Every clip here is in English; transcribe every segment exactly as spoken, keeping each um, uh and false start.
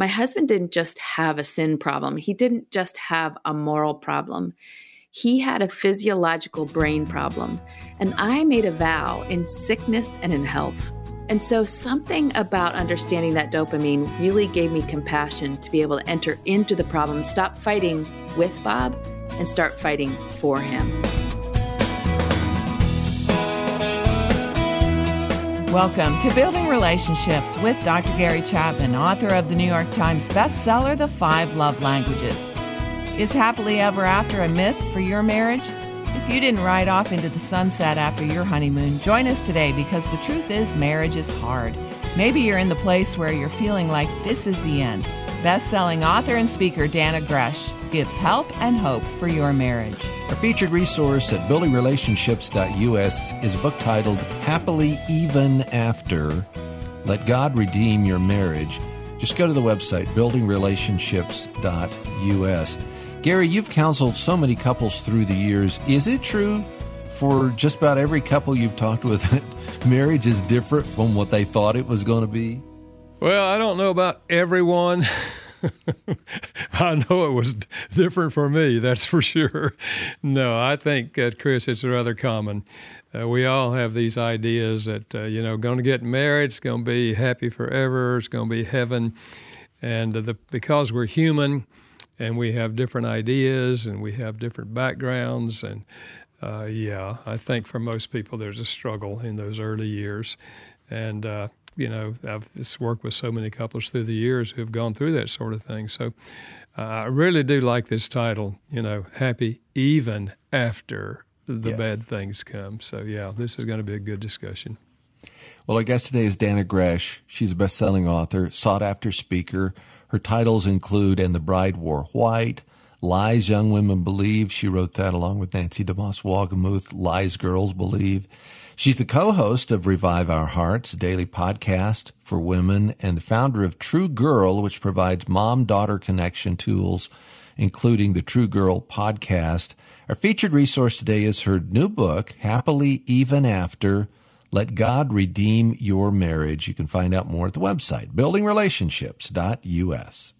My husband didn't just have a sin problem. He didn't just have a moral problem. He had a physiological brain problem. And I made a vow in sickness and in health. And so something about understanding that dopamine really gave me compassion to be able to enter into the problem, stop fighting with Bob, and start fighting for him. Welcome to Building Relationships with Doctor Gary Chapman, author of the New York Times bestseller, The Five Love Languages. Is happily ever after a myth for your marriage? If you didn't ride off into the sunset after your honeymoon, join us today because the truth is marriage is hard. Maybe you're in the place where you're feeling like this is the end. Best-selling author and speaker Dannah Gresh gives help and hope for your marriage. A featured resource at building relationships dot u s is a book titled Happily Even After, Let God Redeem Your Marriage. Just go to the website, building relationships dot u s. Gary, you've counseled so many couples through the years. Is it true for just about every couple you've talked with that marriage is different from what they thought it was going to be? Well, I don't know about everyone. I know it was different for me, that's for sure. No, I think, uh, Chris, it's rather common. Uh, we all have these ideas that, uh, you know, going to get married, it's going to be happy forever, it's going to be heaven. And uh, the, because we're human, and we have different ideas, and we have different backgrounds, and uh, yeah, I think for most people there's a struggle in those early years. And, uh, you know, I've just worked with so many couples through the years who have gone through that sort of thing. So uh, I really do like this title, you know, Happy Even After the yes. Bad Things Come. So yeah, this is going to be a good discussion. Well, our guest today is Dannah Gresh. She's a best-selling author, sought-after speaker. Her titles include And the Bride Wore White, Lies Young Women Believe. She wrote that along with Nancy DeMoss Wolgemuth, Lies Girls Believe. She's the co-host of Revive Our Hearts, a daily podcast for women, and the founder of True Girl, which provides mom-daughter connection tools, including the True Girl podcast. Our featured resource today is her new book, Happily Even After, Let God Redeem Your Marriage. You can find out more at the website, building relationships dot u s.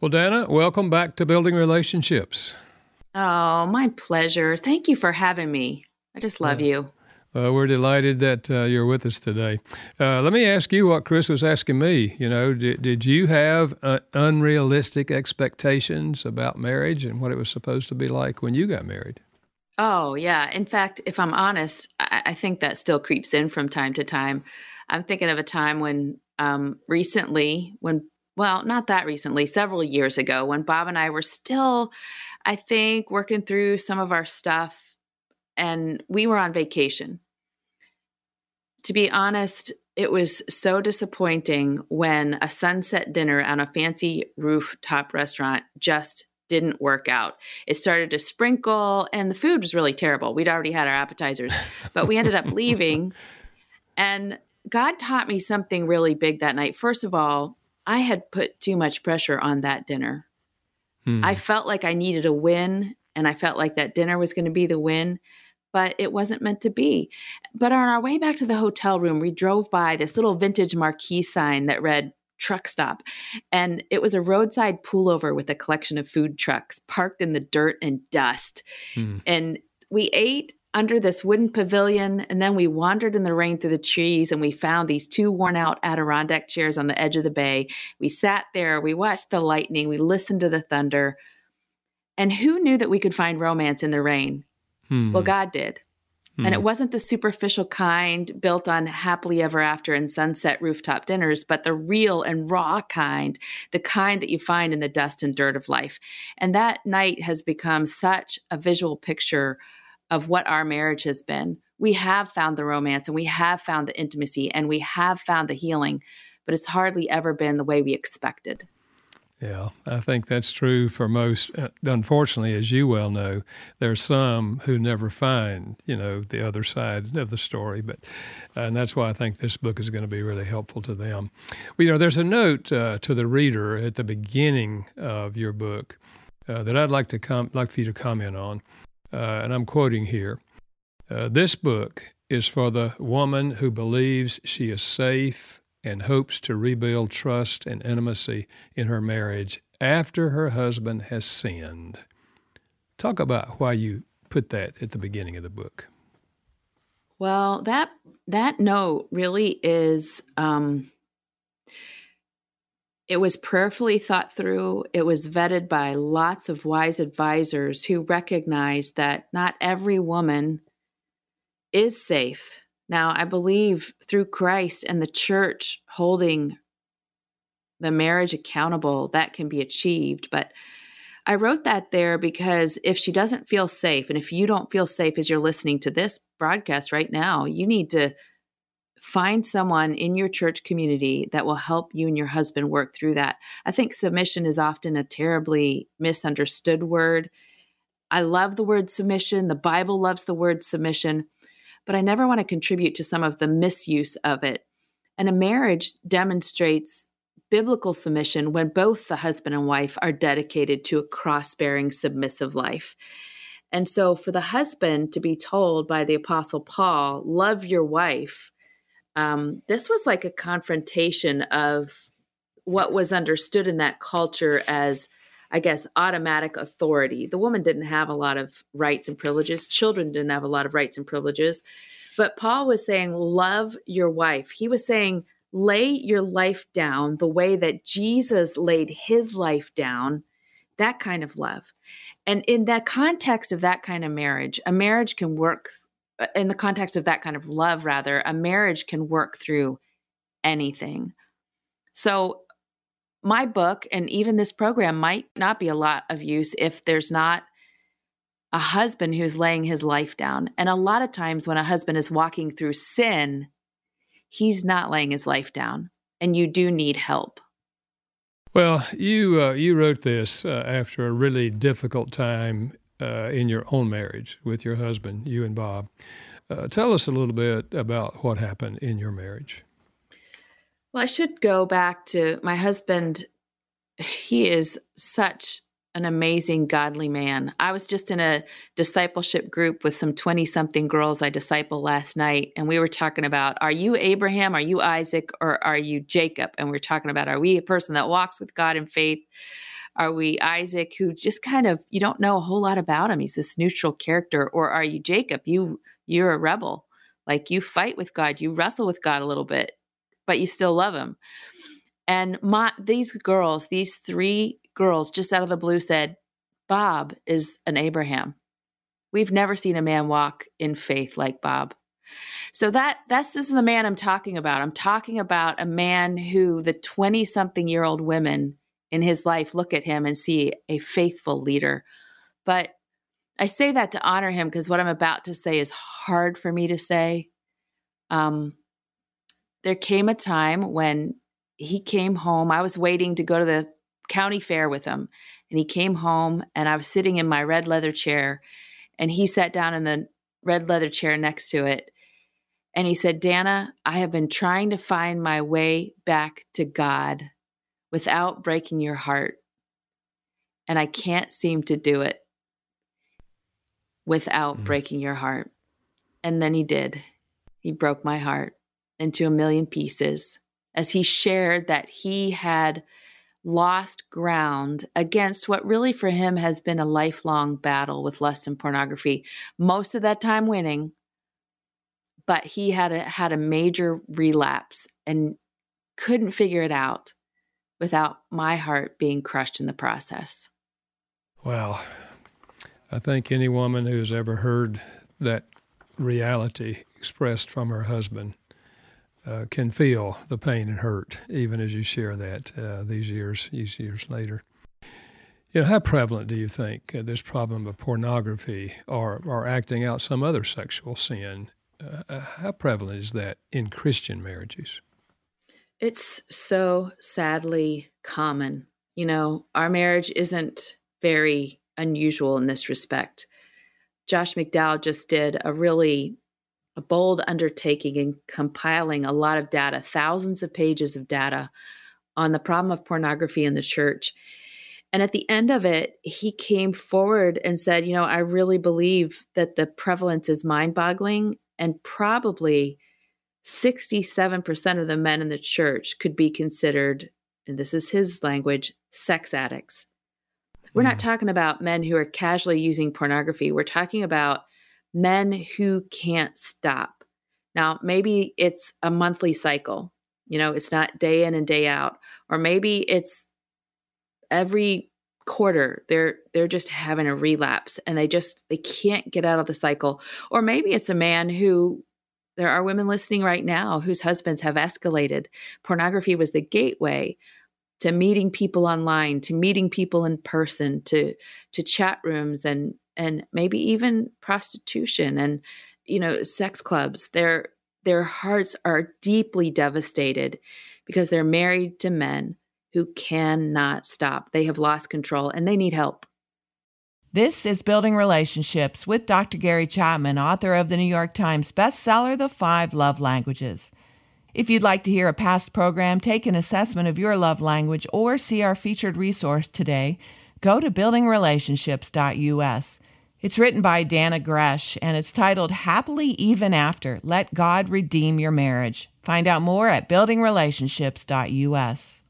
Well, Dannah, welcome back to Building Relationships. Oh, my pleasure. Thank you for having me. I just love yeah. you. Uh, we're delighted that uh, you're with us today. Uh, let me ask you what Chris was asking me. You know, did, did you have uh, unrealistic expectations about marriage and what it was supposed to be like when you got married? Oh, yeah. In fact, if I'm honest, I, I think that still creeps in from time to time. I'm thinking of a time when um, recently, when, well, not that recently, several years ago, when Bob and I were still, I think, working through some of our stuff, and we were on vacation. To be honest, it was so disappointing when a sunset dinner on a fancy rooftop restaurant just didn't work out. It started to sprinkle and the food was really terrible. We'd already had our appetizers, but we ended up leaving. And God taught me something really big that night. First of all, I had put too much pressure on that dinner. Hmm. I felt like I needed a win, and I felt like that dinner was going to be the win, but it wasn't meant to be. But on our way back to the hotel room, we drove by this little vintage marquee sign that read, Truck Stop. And it was a roadside pullover with a collection of food trucks parked in the dirt and dust. Mm. And we ate under this wooden pavilion, and then we wandered in the rain through the trees, and we found these two worn out Adirondack chairs on the edge of the bay. We sat there, we watched the lightning, we listened to the thunder. And who knew that we could find romance in the rain? Mm. Well, God did. And it wasn't the superficial kind built on happily ever after and sunset rooftop dinners, but the real and raw kind, the kind that you find in the dust and dirt of life. And that night has become such a visual picture of what our marriage has been. We have found the romance, and we have found the intimacy, and we have found the healing, but it's hardly ever been the way we expected. Yeah, I think that's true for most. Unfortunately, as you well know, there are some who never find, you know, the other side of the story. But and that's why I think this book is going to be really helpful to them. Well, you know, there's a note uh, to the reader at the beginning of your book uh, that I'd like to com- like for you to comment on, uh, and I'm quoting here. Uh, this book is for the woman who believes she is safe and hopes to rebuild trust and intimacy in her marriage after her husband has sinned. Talk about why you put that at the beginning of the book. Well, that that note really is, um, it was prayerfully thought through. It was vetted by lots of wise advisors who recognized that not every woman is safe. Now, I believe through Christ and the church holding the marriage accountable, that can be achieved. But I wrote that there because if she doesn't feel safe, and if you don't feel safe as you're listening to this broadcast right now, you need to find someone in your church community that will help you and your husband work through that. I think submission is often a terribly misunderstood word. I love the word submission. The Bible loves the word submission, but I never want to contribute to some of the misuse of it. And a marriage demonstrates biblical submission when both the husband and wife are dedicated to a cross-bearing, submissive life. And so for the husband to be told by the Apostle Paul, love your wife, um, this was like a confrontation of what was understood in that culture as, I guess, automatic authority. The woman didn't have a lot of rights and privileges. Children didn't have a lot of rights and privileges. But Paul was saying, love your wife. He was saying, lay your life down the way that Jesus laid his life down, that kind of love. And in that context of that kind of marriage, a marriage can work, in the context of that kind of love, rather, a marriage can work through anything. So my book and even this program might not be a lot of use if there's not a husband who's laying his life down. And a lot of times when a husband is walking through sin, he's not laying his life down, and you do need help. Well, you uh, you wrote this uh, after a really difficult time uh, in your own marriage with your husband, you and Bob. Uh, tell us a little bit about what happened in your marriage. Well, I should go back to my husband. He is such an amazing, godly man. I was just in a discipleship group with some twenty-something girls I disciple last night, and we were talking about, are you Abraham, are you Isaac, or are you Jacob? And we were talking about, are we a person that walks with God in faith? Are we Isaac, who just kind of, you don't know a whole lot about him, he's this neutral character, or are you Jacob? You, you're a rebel. Like, you fight with God, you wrestle with God a little bit, but you still love him. And my, these girls, these three girls just out of the blue said, Bob is an Abraham. We've never seen a man walk in faith like Bob. So that that's this is the man I'm talking about. I'm talking about a man who the twenty-something-year-old women in his life look at him and see a faithful leader. But I say that to honor him because what I'm about to say is hard for me to say. Um, there came a time when he came home. I was waiting to go to the county fair with him. And he came home, and I was sitting in my red leather chair, and he sat down in the red leather chair next to it. And he said, Dannah, I have been trying to find my way back to God without breaking your heart. And I can't seem to do it without mm-hmm. breaking your heart. And then he did. He broke my heart into a million pieces as he shared that he had lost ground against what really for him has been a lifelong battle with lust and pornography, most of that time winning, but he had a, had a major relapse and couldn't figure it out without my heart being crushed in the process. Wow. I think any woman who's ever heard that reality expressed from her husband Uh, can feel the pain and hurt, even as you share that uh, these years, these years later. You know, how prevalent do you think uh, this problem of pornography or or acting out some other sexual sin? Uh, how prevalent is that in Christian marriages? It's so sadly common. You know, our marriage isn't very unusual in this respect. Josh McDowell just did a really a bold undertaking in compiling a lot of data, thousands of pages of data on the problem of pornography in the church. And at the end of it, he came forward and said, you know, I really believe that the prevalence is mind-boggling, and probably sixty-seven percent of the men in the church could be considered, and this is his language, sex addicts. We're mm. not talking about men who are casually using pornography. We're talking about men who can't stop. Now, maybe it's a monthly cycle. You know, it's not day in and day out. Or maybe it's every quarter they're they're just having a relapse and they just they can't get out of the cycle. Or maybe it's a man who, there are women listening right now whose husbands have escalated. Pornography was the gateway to meeting people online, to meeting people in person, to to chat rooms and and maybe even prostitution and, you know, sex clubs. Their their hearts are deeply devastated because they're married to men who cannot stop. They have lost control and they need help. This is Building Relationships with Doctor Gary Chapman, author of the New York Times bestseller, The Five Love Languages. If you'd like to hear a past program, take an assessment of your love language, or see our featured resource today, go to building relationships dot U S. It's written by Dannah Gresh, and it's titled Happily Even After, Let God Redeem Your Marriage. Find out more at building relationships dot U S.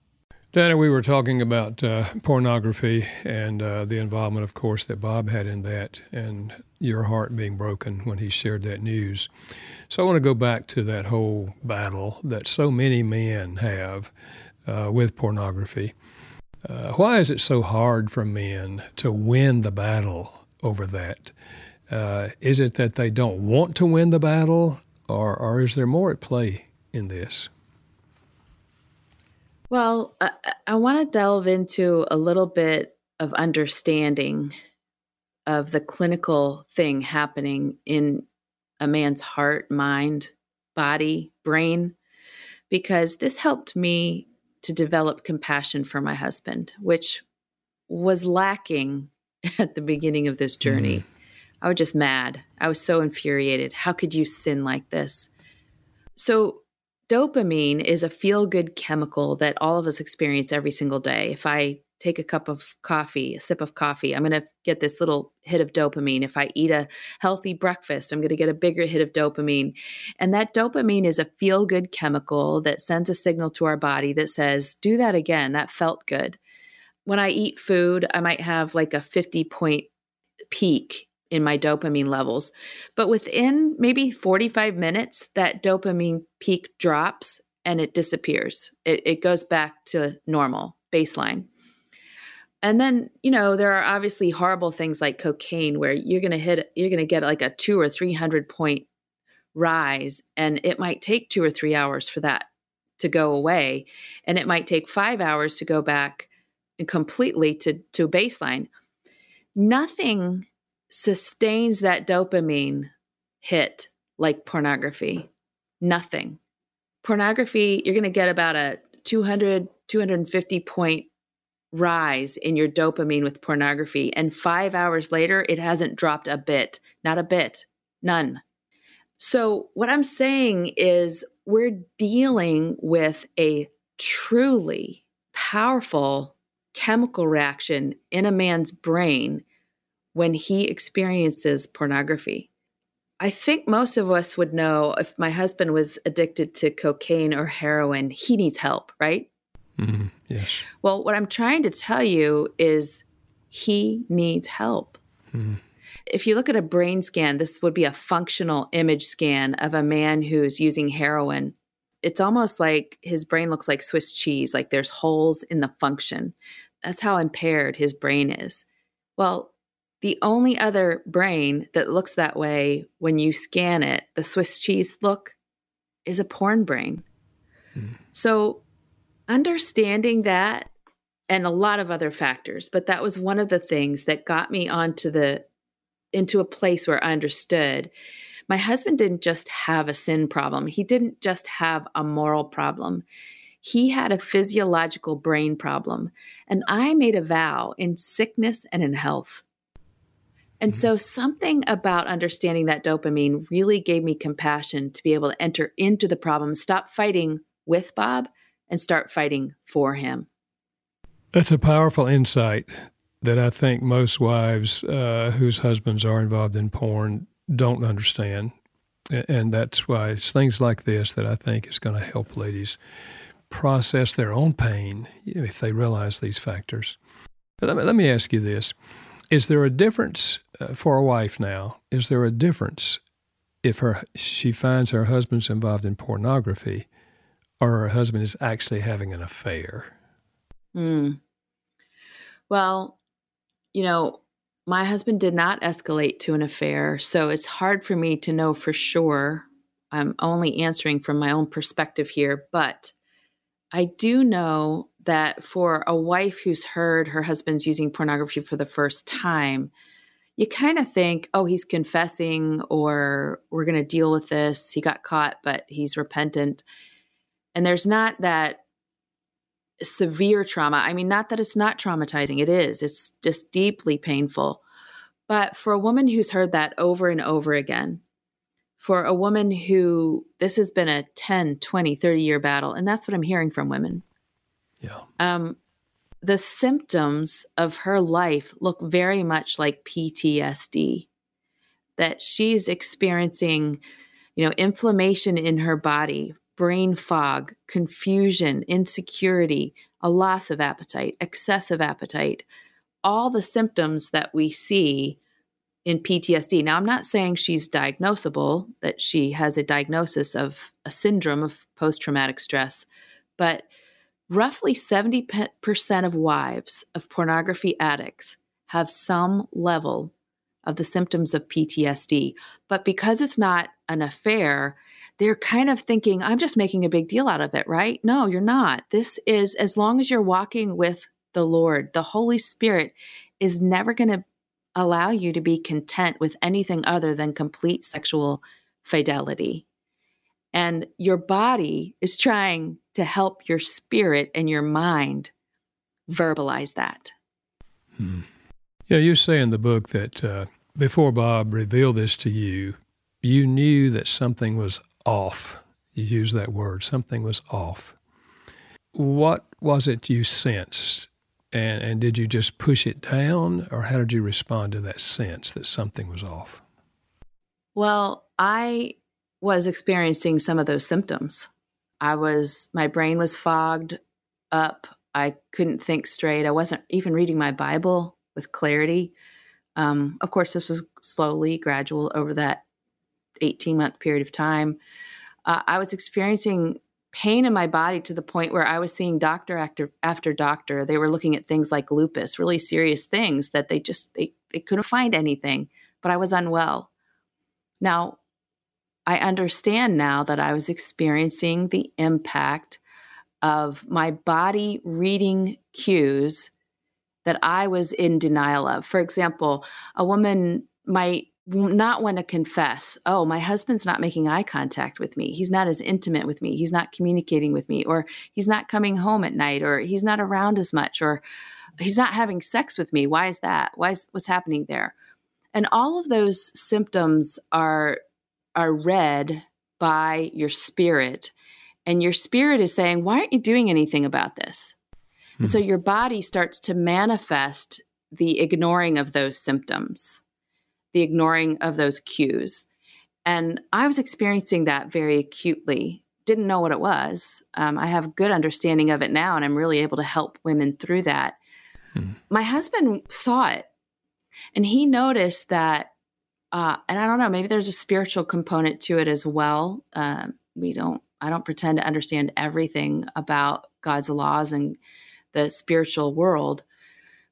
Dannah, we were talking about uh, pornography and uh, the involvement, of course, that Bob had in that, and your heart being broken when he shared that news. So I want to go back to that whole battle that so many men have uh, with pornography. Uh, why is it so hard for men to win the battle over that? Uh, is it that they don't want to win the battle, or, or is there more at play in this? Well, I, I want to delve into a little bit of understanding of the clinical thing happening in a man's heart, mind, body, brain, because this helped me to develop compassion for my husband, which was lacking at the beginning of this journey. Mm. I was just mad. I was so infuriated. How could you sin like this? So dopamine is a feel-good chemical that all of us experience every single day. If I take a cup of coffee, a sip of coffee, I'm going to get this little hit of dopamine. If I eat a healthy breakfast, I'm going to get a bigger hit of dopamine. And that dopamine is a feel-good chemical that sends a signal to our body that says, do that again. That felt good. When I eat food, I might have like a fifty-point peak in my dopamine levels. But within maybe forty-five minutes, that dopamine peak drops and it disappears. It, it goes back to normal baseline. And then, you know, there are obviously horrible things like cocaine where you're going to hit, you're going to get like a two or three hundred point rise, and it might take two or three hours for that to go away. And it might take five hours to go back and completely to, to baseline. Nothing sustains that dopamine hit like pornography. Nothing. Pornography, you're going to get about a two hundred, two hundred fifty point rise in your dopamine with pornography. And five hours later, it hasn't dropped a bit, not a bit, none. So what I'm saying is we're dealing with a truly powerful chemical reaction in a man's brain when he experiences pornography. I think most of us would know if my husband was addicted to cocaine or heroin, he needs help, right? Mm-hmm. Yes. Well, what I'm trying to tell you is he needs help. Mm-hmm. If you look at a brain scan, this would be a functional image scan of a man who's using heroin. It's almost like his brain looks like Swiss cheese, like there's holes in the function. That's how impaired his brain is. Well, the only other brain that looks that way when you scan it, the Swiss cheese look, is a porn brain. Mm. So understanding that and a lot of other factors, but that was one of the things that got me onto the into a place where I understood my husband didn't just have a sin problem. He didn't just have a moral problem. He had a physiological brain problem. And I made a vow in sickness and in health. And so something about understanding that dopamine really gave me compassion to be able to enter into the problem, stop fighting with Bob, and start fighting for him. That's a powerful insight that I think most wives uh, whose husbands are involved in porn don't understand. And that's why it's things like this that I think is going to help ladies process their own pain if they realize these factors. But let me ask you this. Is there a difference uh, for a wife now? Is there a difference if her she finds her husband's involved in pornography or her husband is actually having an affair? Mm. Well, you know, my husband did not escalate to an affair, so it's hard for me to know for sure. I'm only answering from my own perspective here, but I do know that for a wife who's heard her husband's using pornography for the first time, you kind of think, oh, he's confessing, or we're going to deal with this. He got caught, but he's repentant. And there's not that severe trauma. I mean, not that it's not traumatizing. It is. It's just deeply painful. But for a woman who's heard that over and over again, for a woman who this has been a ten, twenty, thirty-year battle, and that's what I'm hearing from women. Yeah. Um, the symptoms of her life look very much like P T S D, that she's experiencing, you know, inflammation in her body, brain fog, confusion, insecurity, a loss of appetite, excessive appetite, all the symptoms that we see in P T S D. Now, I'm not saying she's diagnosable, that she has a diagnosis of a syndrome of post-traumatic stress, but roughly seventy percent of wives of pornography addicts have some level of the symptoms of P T S D. But because it's not an affair, they're kind of thinking, I'm just making a big deal out of it, right? No, you're not. This is, as long as you're walking with the Lord, the Holy Spirit is never going to allow you to be content with anything other than complete sexual fidelity. And your body is trying to help your spirit and your mind verbalize that. Hmm. Yeah, you say in the book that uh, before Bob revealed this to you, you knew that something was off. You used that word, something was off. What was it you sensed? And, and did you just push it down, or how did you respond to that sense that something was off? Well, I was experiencing some of those symptoms. I was, my brain was fogged up. I couldn't think straight. I wasn't even reading my Bible with clarity. Um, of course, this was slowly gradual over that eighteen month period of time. Uh, I was experiencing pain in my body to the point where I was seeing doctor after, after doctor. They were looking at things like lupus, really serious things that they just, they, they couldn't find anything, but I was unwell. Now, I understand now that I was experiencing the impact of my body reading cues that I was in denial of. For example, a woman might not want to confess, oh, my husband's not making eye contact with me. He's not as intimate with me. He's not communicating with me, or he's not coming home at night, or he's not around as much, or he's not having sex with me. Why is that? Why is, what's happening there? And all of those symptoms are... are read by your spirit, and your spirit is saying, why aren't you doing anything about this? Hmm. And so your body starts to manifest the ignoring of those symptoms, the ignoring of those cues. And I was experiencing that very acutely, didn't know what it was. Um, I have good understanding of it now, and I'm really able to help women through that. Hmm. My husband saw it, and he noticed that Uh, and I don't know, maybe there's a spiritual component to it as well. Um, we don't, I don't pretend to understand everything about God's laws and the spiritual world,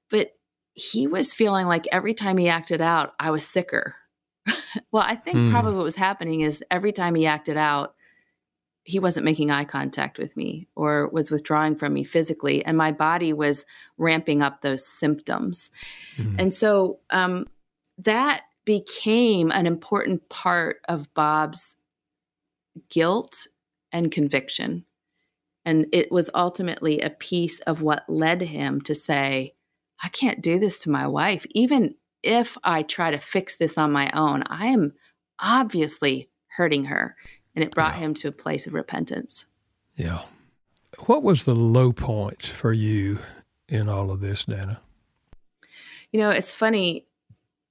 but he was feeling like every time he acted out, I was sicker. Well, I think mm. probably what was happening is every time he acted out, he wasn't making eye contact with me or was withdrawing from me physically. And my body was ramping up those symptoms. Mm. And so um, that, became an important part of Bob's guilt and conviction. And it was ultimately a piece of what led him to say, I can't do this to my wife. Even if I try to fix this on my own, I am obviously hurting her. And it brought wow. him to a place of repentance. Yeah. What was the low point for you in all of this, Dannah? You know, it's funny.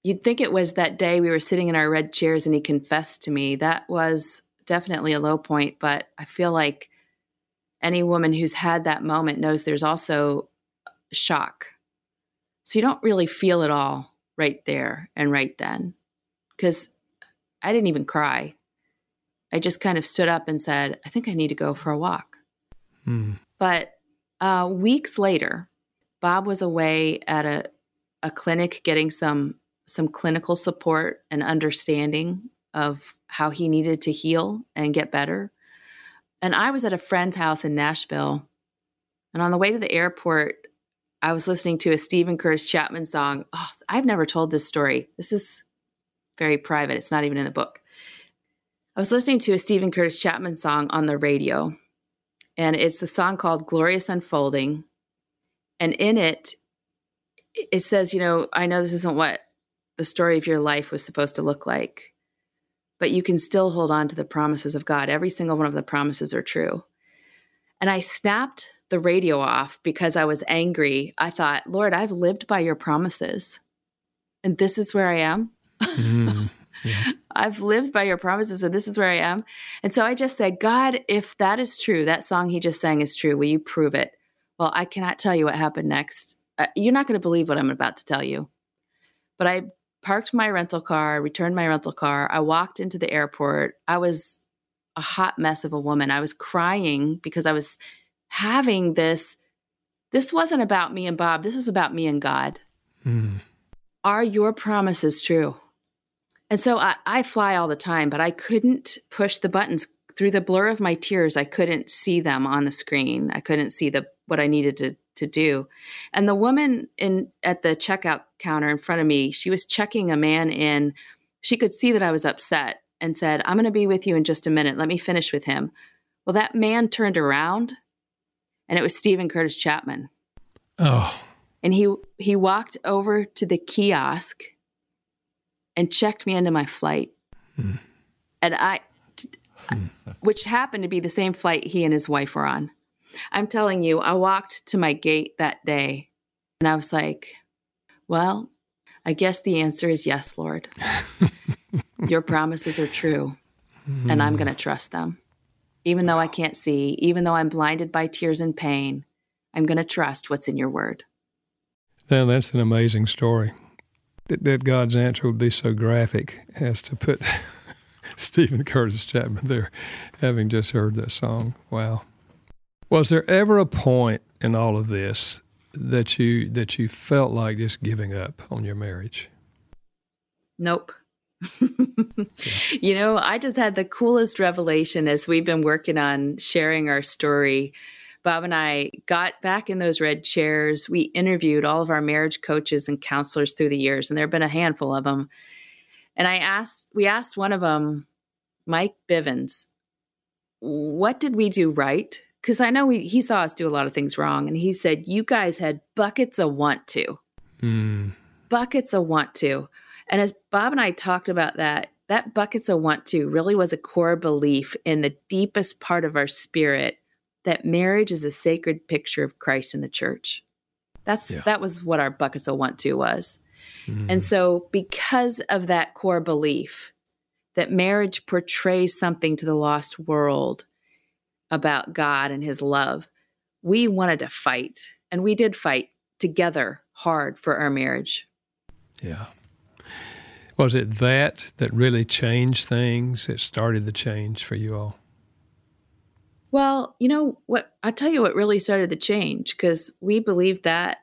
You'd think it was that day we were sitting in our red chairs and he confessed to me. That was definitely a low point, but I feel like any woman who's had that moment knows there's also shock. So you don't really feel it all right there and right then, because I didn't even cry. I just kind of stood up and said, I think I need to go for a walk. Hmm. But uh, weeks later, Bob was away at a, a clinic getting some some clinical support and understanding of how he needed to heal and get better. And I was at a friend's house in Nashville. And on the way to the airport, I was listening to a Stephen Curtis Chapman song. Oh, I've never told this story. This is very private. It's not even in the book. I was listening to a Stephen Curtis Chapman song on the radio, and it's a song called Glorious Unfolding. And in it, it says, you know, I know this isn't what the story of your life was supposed to look like, but you can still hold on to the promises of God. Every single one of the promises are true. And I snapped the radio off because I was angry. I thought, Lord, I've lived by your promises, and this is where I am. Mm, yeah. I've lived by your promises, and this is where I am. And so I just said, God, if that is true, that song he just sang is true, will you prove it? Well, I cannot tell you what happened next. Uh, you're not going to believe what I'm about to tell you. But I parked my rental car, returned my rental car. I walked into the airport. I was a hot mess of a woman. I was crying because I was having this. This wasn't about me and Bob. This was about me and God. Mm. Are your promises true? And so I, I fly all the time, but I couldn't push the buttons. Through the blur of my tears, I couldn't see them on the screen. I couldn't see the what I needed to, to do. And the woman in at the checkout counter in front of me, she was checking a man in. She could see that I was upset and said, I'm going to be with you in just a minute. Let me finish with him. Well, that man turned around, and it was Stephen Curtis Chapman. Oh. And he he walked over to the kiosk and checked me into my flight. Hmm. And I, which happened to be the same flight he and his wife were on. I'm telling you, I walked to my gate that day and I was like, well, I guess the answer is yes, Lord. Your promises are true, and I'm going to trust them. Even though I can't see, even though I'm blinded by tears and pain, I'm going to trust what's in your word. Now, that's an amazing story. That, that God's answer would be so graphic as to put Stephen Curtis Chapman there, having just heard that song. Wow. Was there ever a point in all of this that you that you felt like just giving up on your marriage? Nope. Yeah. You know, I just had the coolest revelation as we've been working on sharing our story. Bob and I got back in those red chairs. We interviewed all of our marriage coaches and counselors through the years, and there have been a handful of them. And I asked, we asked one of them, Mike Bivens, what did we do right? Because I know we, he saw us do a lot of things wrong. And he said, you guys had buckets of want to. Mm. Buckets of want to. And as Bob and I talked about that, that buckets of want to really was a core belief in the deepest part of our spirit, that marriage is a sacred picture of Christ in the church. That's yeah. That was what our buckets of want to was. Mm. And so because of that core belief that marriage portrays something to the lost world about God and his love, we wanted to fight. And we did fight together hard for our marriage. Yeah. Was it that that really changed things? It started the change for you all? Well, you know what, I'll tell you what really started the change, because we believed that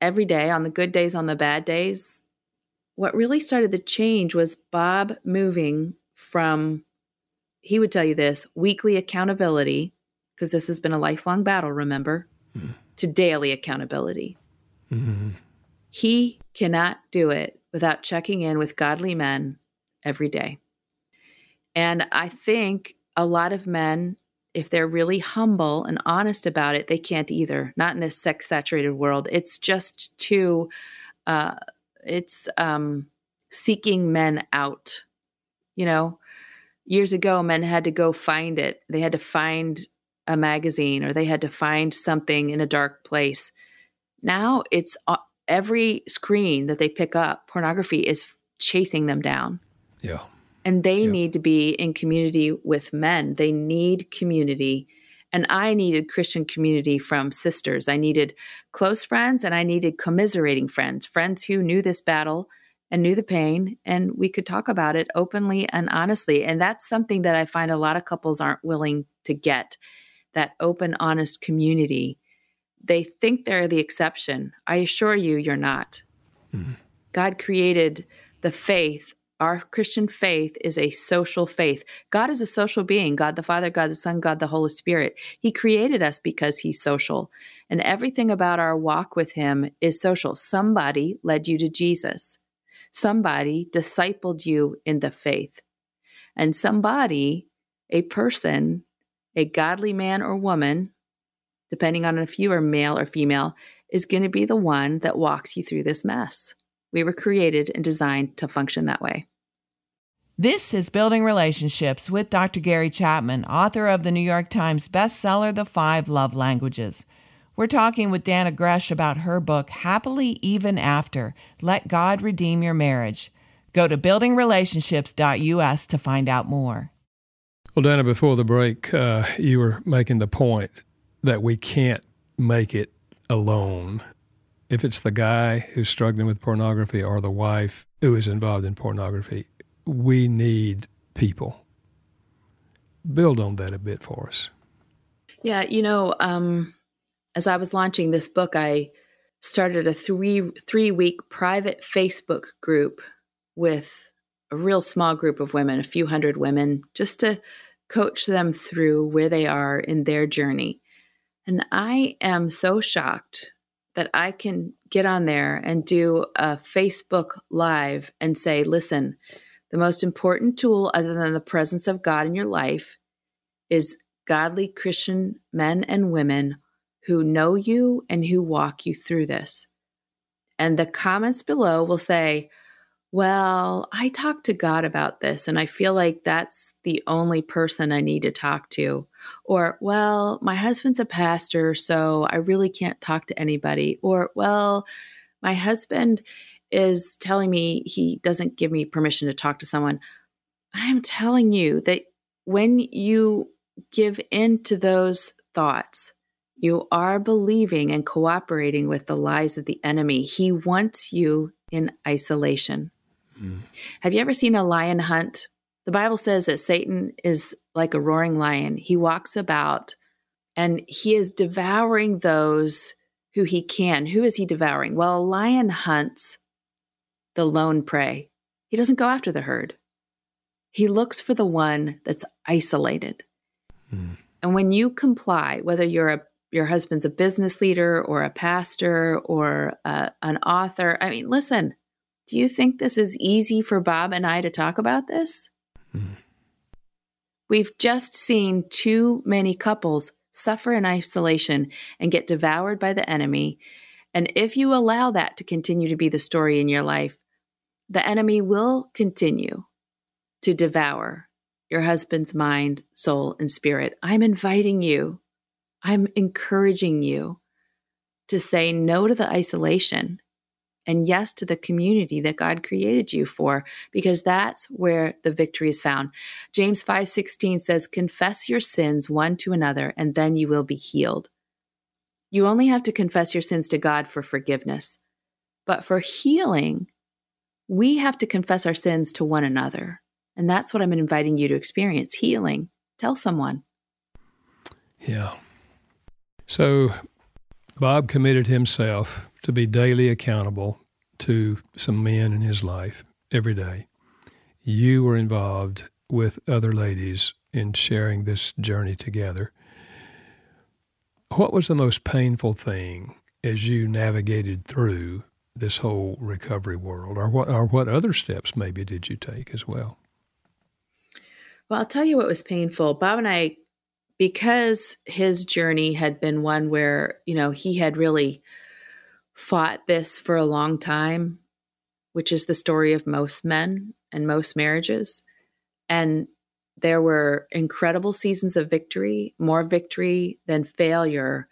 every day, on the good days, on the bad days. What really started the change was Bob moving from, he would tell you this, weekly accountability, because this has been a lifelong battle, remember, mm. to daily accountability. Mm-hmm. He cannot do it without checking in with godly men every day. And I think a lot of men, if they're really humble and honest about it, they can't either. Not in this sex-saturated world. It's just too, uh, it's um, seeking men out. You know, years ago, men had to go find it. They had to find a magazine, or they had to find something in a dark place. Now it's every screen that they pick up, pornography is chasing them down. Yeah. And they yeah. need to be in community with men. They need community. And I needed Christian community from sisters. I needed close friends, and I needed commiserating friends, friends who knew this battle and knew the pain, and we could talk about it openly and honestly. And that's something that I find a lot of couples aren't willing to get, that open, honest community. They think they're the exception. I assure you, you're not. Mm-hmm. God created the faith. Our Christian faith is a social faith. God is a social being. God the Father, God the Son, God the Holy Spirit. He created us because he's social. And everything about our walk with him is social. Somebody led you to Jesus. Somebody discipled you in the faith. And somebody, a person, a godly man or woman, depending on if you are male or female, is going to be the one that walks you through this mess. We were created and designed to function that way. This is Building Relationships with Doctor Gary Chapman, author of the New York Times bestseller, The Five Love Languages. We're talking with Dannah Gresh about her book, Happily Even After, Let God Redeem Your Marriage. Go to building relationships dot U S to find out more. Well, Dannah, before the break, uh, you were making the point that we can't make it alone. If it's the guy who's struggling with pornography or the wife who is involved in pornography, we need people. Build on that a bit for us. Yeah, you know, um, as I was launching this book, I started a three, three-week private Facebook group with a real small group of women, a few hundred women, just to coach them through where they are in their journey. And I am so shocked that I can get on there and do a Facebook Live and say, listen, the most important tool other than the presence of God in your life is godly Christian men and women who know you and who walk you through this. And the comments below will say, well, I talked to God about this, and I feel like that's the only person I need to talk to. Or, well, my husband's a pastor, so I really can't talk to anybody. Or, well, my husband is telling me he doesn't give me permission to talk to someone. I am telling you that when you give in to those thoughts, you are believing and cooperating with the lies of the enemy. He wants you in isolation. Mm. Have you ever seen a lion hunt? The Bible says that Satan is like a roaring lion. He walks about and he is devouring those who he can. Who is he devouring? Well, a lion hunts the lone prey. He doesn't go after the herd. He looks for the one that's isolated. Mm. And when you comply, whether you're a your husband's a business leader or a pastor or uh, an author. I mean, listen, do you think this is easy for Bob and I to talk about this? Mm. We've just seen too many couples suffer in isolation and get devoured by the enemy. And if you allow that to continue to be the story in your life, the enemy will continue to devour your husband's mind, soul, and spirit. I'm inviting you. I'm encouraging you to say no to the isolation and yes to the community that God created you for, because that's where the victory is found. James five sixteen says, confess your sins one to another, and then you will be healed. You only have to confess your sins to God for forgiveness. But for healing, we have to confess our sins to one another. And that's what I'm inviting you to experience, healing. Tell someone. Yeah. So Bob committed himself to be daily accountable to some men in his life every day. You were involved with other ladies in sharing this journey together. What was the most painful thing as you navigated through this whole recovery world, or what, or what other steps maybe did you take as well? Well, I'll tell you what was painful. Bob and I, because his journey had been one where, you know, he had really fought this for a long time, which is the story of most men and most marriages. And there were incredible seasons of victory, more victory than failure.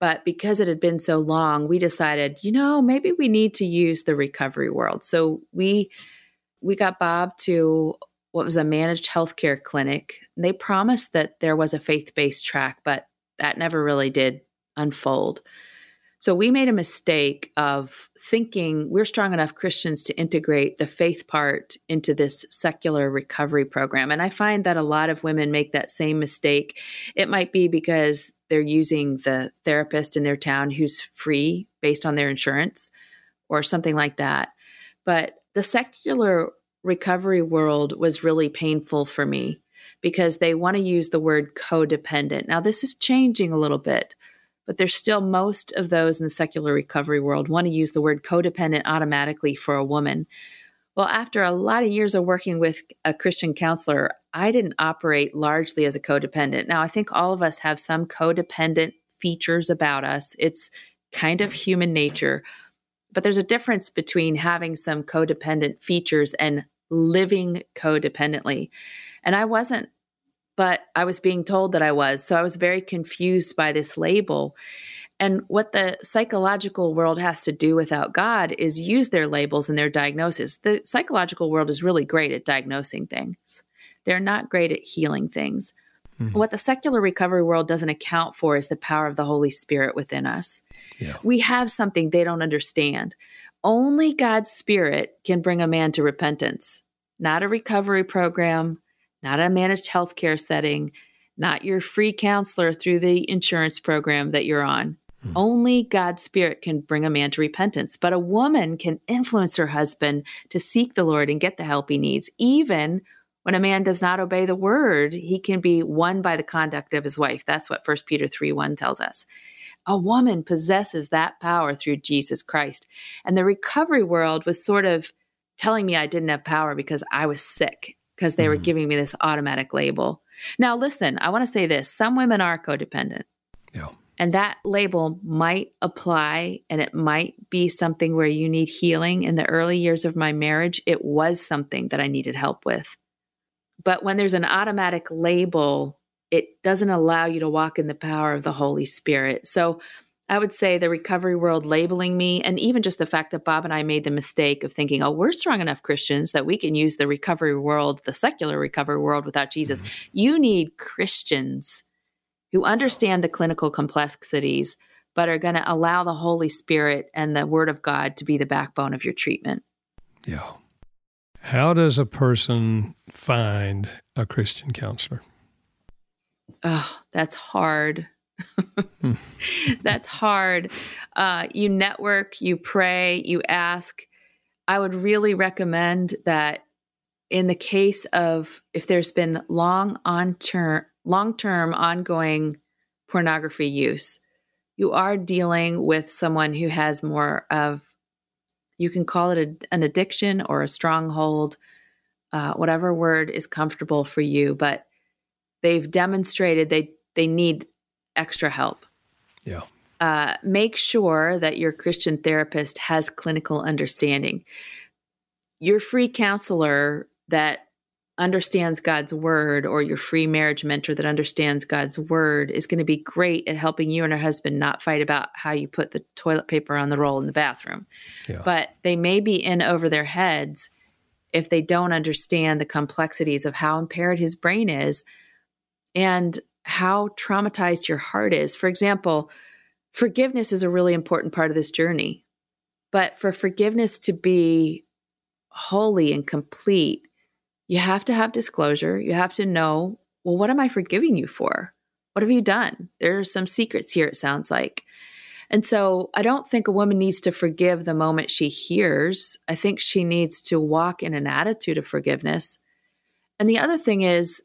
But because it had been so long, we decided, you know, maybe we need to use the recovery world. So we we got Bob to what was a managed healthcare clinic. They promised that there was a faith-based track, but that never really did unfold. So we made a mistake of thinking we're strong enough Christians to integrate the faith part into this secular recovery program. And I find that a lot of women make that same mistake. It might be because they're using the therapist in their town who's free based on their insurance or something like that. But the secular recovery world was really painful for me because they want to use the word codependent. Now, this is changing a little bit. But there's still most of those in the secular recovery world want to use the word codependent automatically for a woman. Well, after a lot of years of working with a Christian counselor, I didn't operate largely as a codependent. Now, I think all of us have some codependent features about us. It's kind of human nature. But there's a difference between having some codependent features and living codependently. And I wasn't. But I was being told that I was. So I was very confused by this label. And what the psychological world has to do without God is use their labels and their diagnosis. The psychological world is really great at diagnosing things. They're not great at healing things. Mm-hmm. What the secular recovery world doesn't account for is the power of the Holy Spirit within us. Yeah. We have something they don't understand. Only God's Spirit can bring a man to repentance, not a recovery program, not a managed healthcare setting, not your free counselor through the insurance program that you're on. Hmm. Only God's Spirit can bring a man to repentance, but a woman can influence her husband to seek the Lord and get the help he needs. Even when a man does not obey the word, he can be won by the conduct of his wife. That's what First Peter three one tells us. A woman possesses that power through Jesus Christ. And the recovery world was sort of telling me I didn't have power because I was sick, because they were giving me this automatic label. Now, listen, I want to say this. Some women are codependent. Yeah. And that label might apply, and it might be something where you need healing. In the early years of my marriage, it was something that I needed help with. But when there's an automatic label, it doesn't allow you to walk in the power of the Holy Spirit. So I would say the recovery world labeling me, and even just the fact that Bob and I made the mistake of thinking, oh, we're strong enough Christians that we can use the recovery world, the secular recovery world without Jesus. Mm-hmm. You need Christians who understand the clinical complexities, but are going to allow the Holy Spirit and the Word of God to be the backbone of your treatment. Yeah. How does a person find a Christian counselor? Oh, that's hard. That's hard. Uh, you network, you pray, you ask. I would really recommend that in the case of if there's been long on term, long-term ongoing pornography use, you are dealing with someone who has more of, you can call it a, an addiction or a stronghold, uh, whatever word is comfortable for you, but they've demonstrated they, they need extra help. Yeah. Uh, make sure that your Christian therapist has clinical understanding. Your free counselor that understands God's word or your free marriage mentor that understands God's word is going to be great at helping you and her husband not fight about how you put the toilet paper on the roll in the bathroom. Yeah. But they may be in over their heads if they don't understand the complexities of how impaired his brain is and how traumatized your heart is. For example, forgiveness is a really important part of this journey. But for forgiveness to be holy and complete, you have to have disclosure. You have to know, well, what am I forgiving you for? What have you done? There are some secrets here, it sounds like. And so I don't think a woman needs to forgive the moment she hears. I think she needs to walk in an attitude of forgiveness. And the other thing is,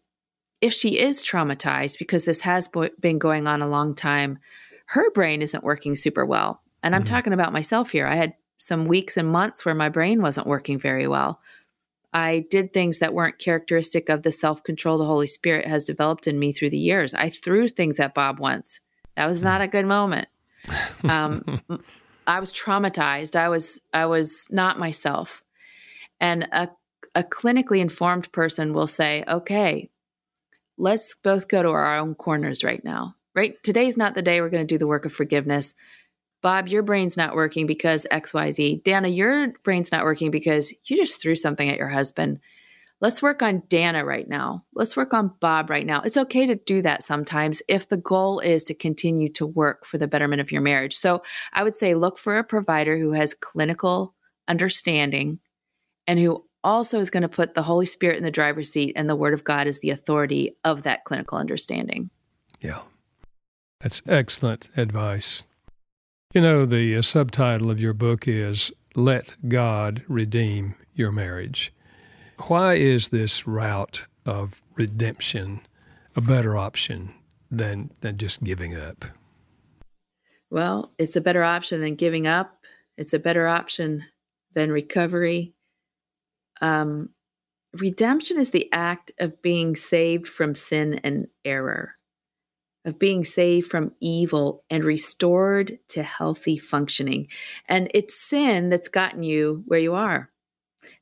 if she is traumatized, because this has bo- been going on a long time, her brain isn't working super well. And I'm mm-hmm. talking about myself here. I had some weeks and months where my brain wasn't working very well. I did things that weren't characteristic of the self-control the Holy Spirit has developed in me through the years. I threw things at Bob once. That was not a good moment. Um, I was traumatized. I was I was not myself. And a a clinically informed person will say, okay, let's both go to our own corners right now. right? Today's not the day we're going to do the work of forgiveness. Bob, your brain's not working because X, Y, Z. Dannah, your brain's not working because you just threw something at your husband. Let's work on Dannah right now. Let's work on Bob right now. It's okay to do that sometimes if the goal is to continue to work for the betterment of your marriage. So I would say look for a provider who has clinical understanding and who also is going to put the Holy Spirit in the driver's seat, and the Word of God is the authority of that clinical understanding. Yeah, that's excellent advice. You know, the uh, subtitle of your book is Let God Redeem Your Marriage. Why is this route of redemption a better option than, than just giving up? Well, it's a better option than giving up. It's a better option than recovery. Um, redemption is the act of being saved from sin and error, of being saved from evil and restored to healthy functioning. And it's sin that's gotten you where you are.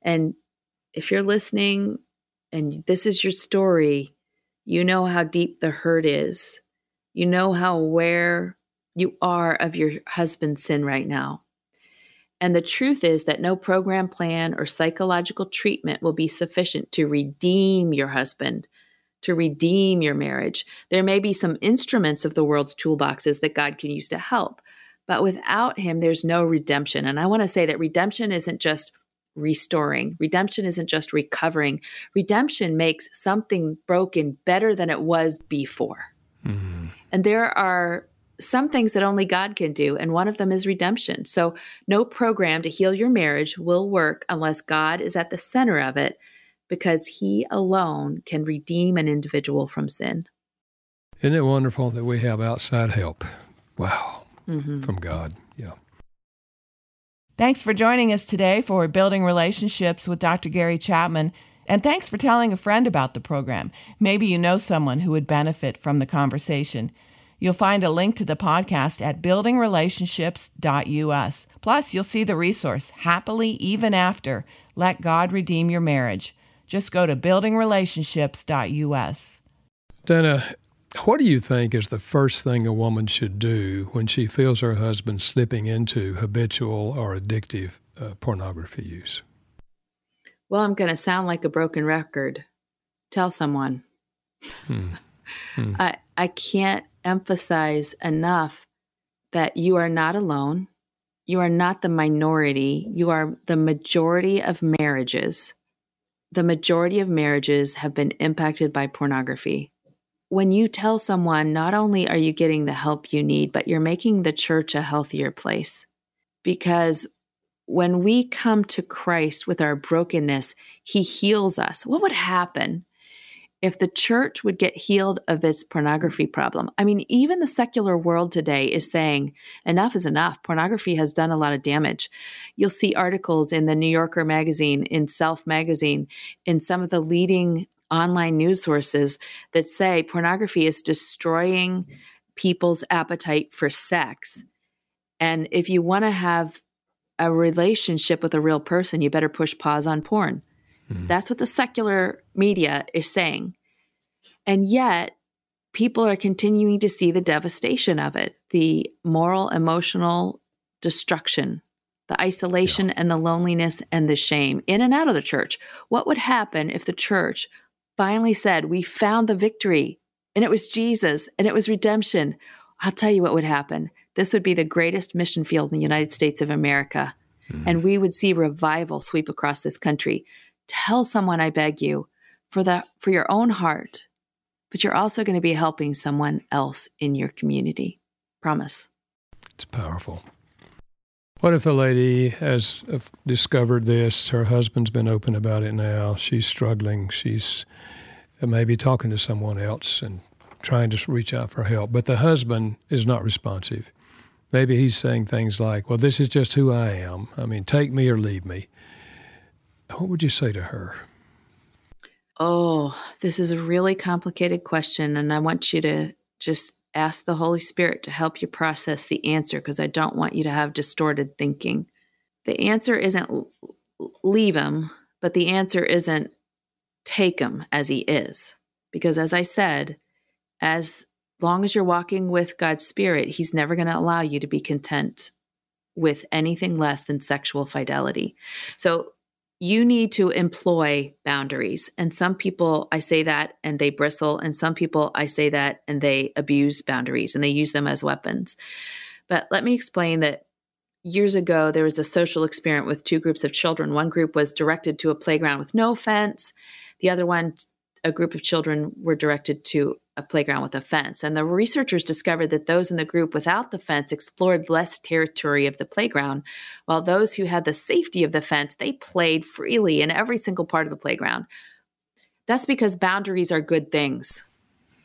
And if you're listening and this is your story, you know how deep the hurt is. You know how aware you are of your husband's sin right now. And the truth is that no program, plan, or psychological treatment will be sufficient to redeem your husband, to redeem your marriage. There may be some instruments of the world's toolboxes that God can use to help, but without Him, there's no redemption. And I want to say that redemption isn't just restoring. Redemption isn't just recovering. Redemption makes something broken better than it was before. Mm-hmm. And there are some things that only God can do, and one of them is redemption. So no program to heal your marriage will work unless God is at the center of it, because He alone can redeem an individual from sin. Isn't it wonderful that we have outside help? Wow. Mm-hmm. From God. Yeah. Thanks for joining us today for Building Relationships with Doctor Gary Chapman. And thanks for telling a friend about the program. Maybe you know someone who would benefit from the conversation. You'll find a link to the podcast at building relationships dot U S. Plus, you'll see the resource, Happily Even After, Let God Redeem Your Marriage. Just go to building relationships dot U S. Dannah, what do you think is the first thing a woman should do when she feels her husband slipping into habitual or addictive uh, pornography use? Well, I'm going to sound like a broken record. Tell someone. Hmm. Hmm. I, I can't emphasize enough that you are not alone. You are not the minority. You are the majority of marriages. The majority of marriages have been impacted by pornography. When you tell someone, not only are you getting the help you need, but you're making the church a healthier place. Because when we come to Christ with our brokenness, He heals us. What would happen if the church would get healed of its pornography problem? I mean, even the secular world today is saying enough is enough. Pornography has done a lot of damage. You'll see articles in the New Yorker magazine, in Self magazine, in some of the leading online news sources that say pornography is destroying people's appetite for sex. And if you want to have a relationship with a real person, you better push pause on porn. That's what the secular media is saying. And yet people are continuing to see the devastation of it, the moral, emotional destruction, the isolation yeah. and the loneliness and the shame in and out of the church. What would happen if the church finally said, we found the victory and it was Jesus and it was redemption? I'll tell you what would happen. This would be the greatest mission field in the United States of America. Mm. And we would see revival sweep across this country. Tell someone, I beg you, for the for your own heart, but you're also going to be helping someone else in your community. Promise. It's powerful. What if a lady has discovered this, her husband's been open about it now, she's struggling, she's maybe talking to someone else and trying to reach out for help, but the husband is not responsive. Maybe he's saying things like, well, this is just who I am. I mean, take me or leave me. What would you say to her? Oh, this is a really complicated question, and I want you to just ask the Holy Spirit to help you process the answer, because I don't want you to have distorted thinking. The answer isn't leave him, but the answer isn't take him as he is. Because as I said, as long as you're walking with God's Spirit, He's never going to allow you to be content with anything less than sexual fidelity. So you need to employ boundaries. And some people, I say that and they bristle. And some people, I say that and they abuse boundaries and they use them as weapons. But let me explain that years ago, there was a social experiment with two groups of children. One group was directed to a playground with no fence. The other one, a group of children were directed to a playground with a fence. And the researchers discovered that those in the group without the fence explored less territory of the playground, while those who had the safety of the fence, they played freely in every single part of the playground. That's because boundaries are good things.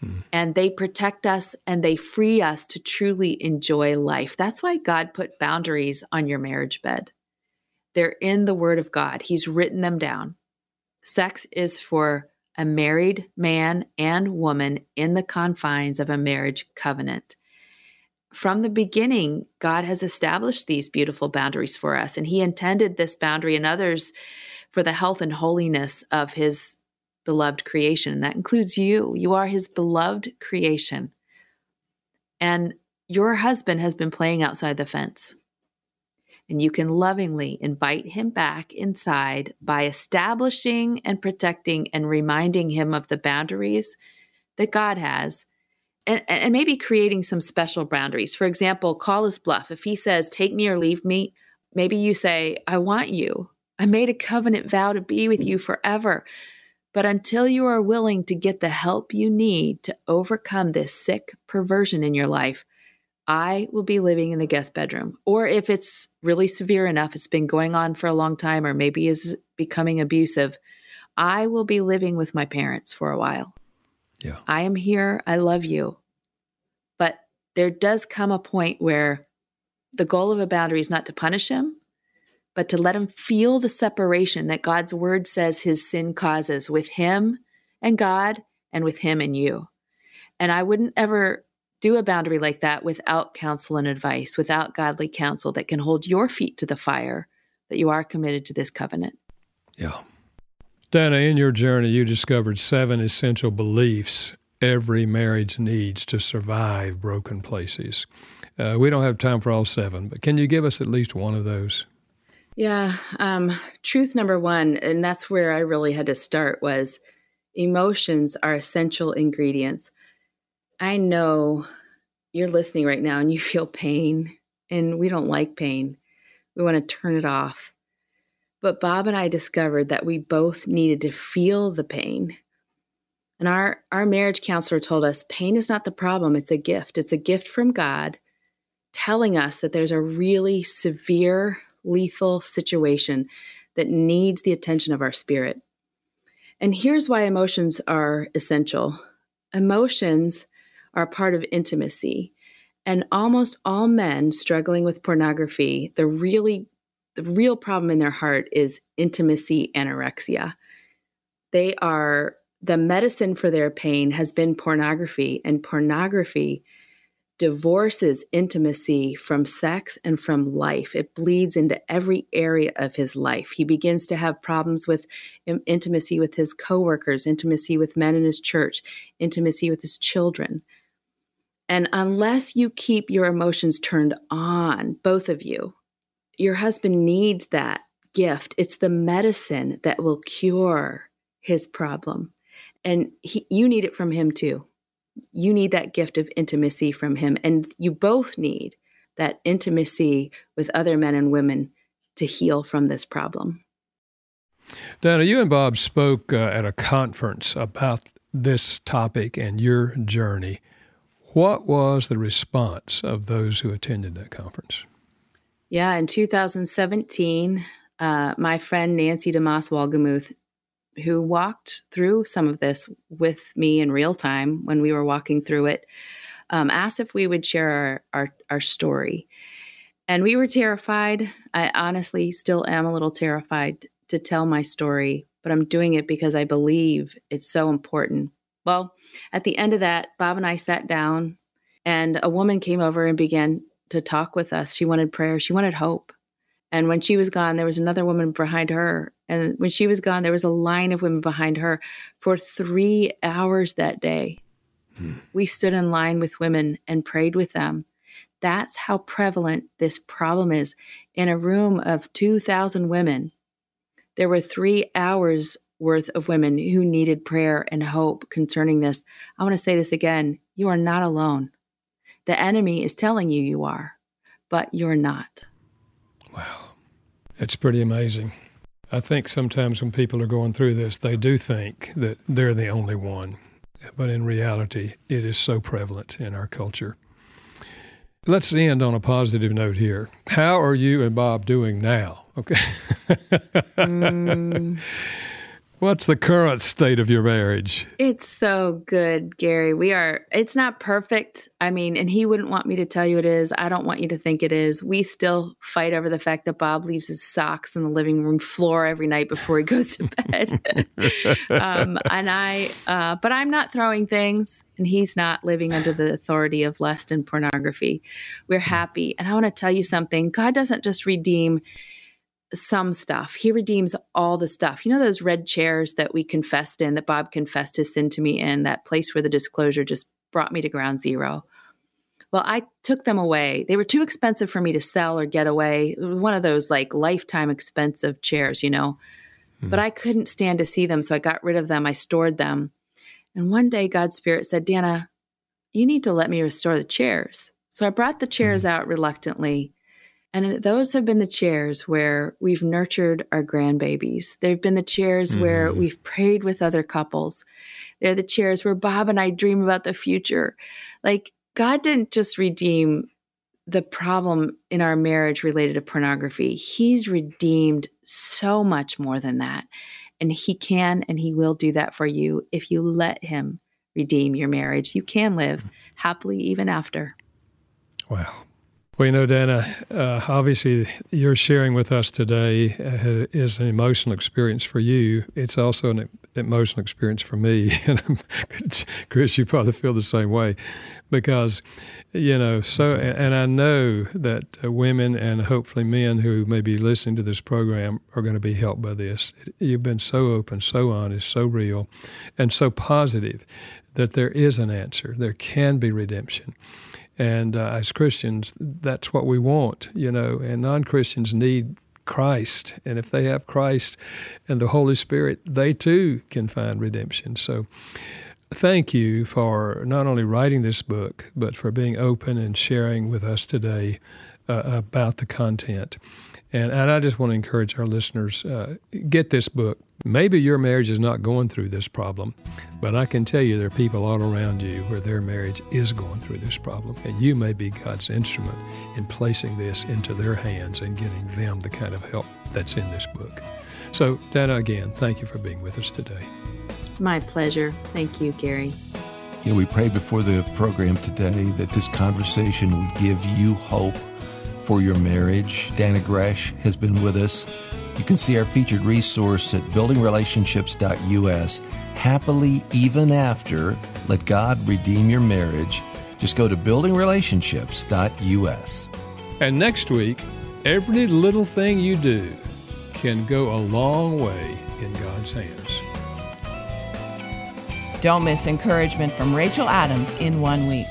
Hmm. And they protect us and they free us to truly enjoy life. That's why God put boundaries on your marriage bed. They're in the Word of God. He's written them down. Sex is for a married man and woman in the confines of a marriage covenant. From the beginning, God has established these beautiful boundaries for us, and He intended this boundary and others for the health and holiness of His beloved creation. And that includes you. You are His beloved creation. And your husband has been playing outside the fence. And you can lovingly invite him back inside by establishing and protecting and reminding him of the boundaries that God has, and, and maybe creating some special boundaries. For example, call his bluff. If he says, take me or leave me, maybe you say, I want you. I made a covenant vow to be with you forever. But until you are willing to get the help you need to overcome this sick perversion in your life, I will be living in the guest bedroom. Or if it's really severe enough, it's been going on for a long time, or maybe is becoming abusive, I will be living with my parents for a while. Yeah. I am here. I love you. But there does come a point where the goal of a boundary is not to punish him, but to let him feel the separation that God's Word says his sin causes with him and God and with him and you. And I wouldn't ever do a boundary like that without counsel and advice, without godly counsel that can hold your feet to the fire that you are committed to this covenant. Yeah. Dannah, in your journey, you discovered seven essential beliefs every marriage needs to survive broken places. Uh, we don't have time for all seven, but can you give us at least one of those? Yeah. Um, truth number one, and that's where I really had to start, was emotions are essential ingredients. I know you're listening right now and you feel pain, and we don't like pain. We want to turn it off. But Bob and I discovered that we both needed to feel the pain. And our, our marriage counselor told us pain is not the problem. It's a gift. It's a gift from God telling us that there's a really severe, lethal situation that needs the attention of our spirit. And here's why emotions are essential. Emotions are part of intimacy, and almost all men struggling with pornography, the really, the real problem in their heart is intimacy anorexia. They are, the medicine for their pain has been pornography, and pornography divorces intimacy from sex and from life. It bleeds into every area of his life. He begins to have problems with intimacy with his coworkers, intimacy with men in his church, intimacy with his children. And unless you keep your emotions turned on, both of you, your husband needs that gift. It's the medicine that will cure his problem. And he, you need it from him too. You need that gift of intimacy from him. And you both need that intimacy with other men and women to heal from this problem. Dannah, you and Bob spoke uh, at a conference about this topic and your journey. What was the response of those who attended that conference? Yeah, in two thousand seventeen, uh, my friend Nancy DeMoss Wolgemuth, who walked through some of this with me in real time when we were walking through it, um, asked if we would share our, our, our story. And we were terrified. I honestly still am a little terrified to tell my story, but I'm doing it because I believe it's so important. Well, at the end of that, Bob and I sat down, and a woman came over and began to talk with us. She wanted prayer. She wanted hope. And when she was gone, there was another woman behind her. And when she was gone, there was a line of women behind her for three hours that day. Mm. We stood in line with women and prayed with them. That's how prevalent this problem is. In a room of two thousand women, there were three hours worth of women who needed prayer and hope concerning this. I want to say this again. You are not alone. The enemy is telling you you are, but you're not. Wow. That's pretty amazing. I think sometimes when people are going through this, they do think that they're the only one. But in reality, it is so prevalent in our culture. Let's end on a positive note here. How are you and Bob doing now? Okay. mm. What's the current state of your marriage? It's so good, Gary. We are, it's not perfect. I mean, and he wouldn't want me to tell you it is. I don't want you to think it is. We still fight over the fact that Bob leaves his socks in the living room floor every night before he goes to bed. um, and I, uh, but I'm not throwing things, and he's not living under the authority of lust and pornography. We're happy. And I want to tell you something. God doesn't just redeem some stuff. He redeems all the stuff. You know, those red chairs that we confessed in, that Bob confessed his sin to me in, that place where the disclosure just brought me to ground zero. Well, I took them away. They were too expensive for me to sell or get away. It was one of those like lifetime expensive chairs, you know, mm-hmm. but I couldn't stand to see them. So I got rid of them. I stored them. And one day God's spirit said, Dannah, you need to let me restore the chairs. So I brought the chairs mm-hmm. out reluctantly. And those have been the chairs where we've nurtured our grandbabies. They've been the chairs mm-hmm. where we've prayed with other couples. They're the chairs where Bob and I dream about the future. Like, God didn't just redeem the problem in our marriage related to pornography. He's redeemed so much more than that. And he can and he will do that for you if you let him redeem your marriage. You can live happily even after. Wow. Well, you know, Dannah, uh, obviously your sharing with us today uh, is an emotional experience for you. It's also an emotional experience for me. And Chris, you probably feel the same way because, you know, so, and I know that women and hopefully men who may be listening to this program are going to be helped by this. You've been so open, so honest, so real, and so positive that there is an answer. There can be redemption. And uh, as Christians, that's what we want, you know, and non-Christians need Christ. And if they have Christ and the Holy Spirit, they too can find redemption. So thank you for not only writing this book, but for being open and sharing with us today uh, about the content. And, and I just want to encourage our listeners, uh, get this book. Maybe your marriage is not going through this problem, but I can tell you there are people all around you where their marriage is going through this problem, and you may be God's instrument in placing this into their hands and getting them the kind of help that's in this book. So, Dannah, again, thank you for being with us today. My pleasure. Thank you, Gary. You know, we prayed before the program today that this conversation would give you hope for your marriage. Dannah Gresh has been with us. You can see our featured resource at building relationships dot u s. Happily Even After, Let God Redeem Your Marriage. Just go to building relationships dot u s. And next week, every little thing you do can go a long way in God's hands. Don't miss encouragement from Rachel Adams in one week.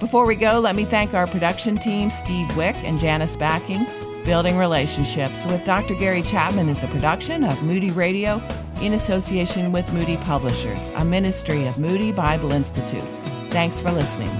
Before we go, let me thank our production team, Steve Wick and Janice Backing. Building Relationships with Doctor Gary Chapman is a production of Moody Radio in association with Moody Publishers, a ministry of Moody Bible Institute. Thanks for listening.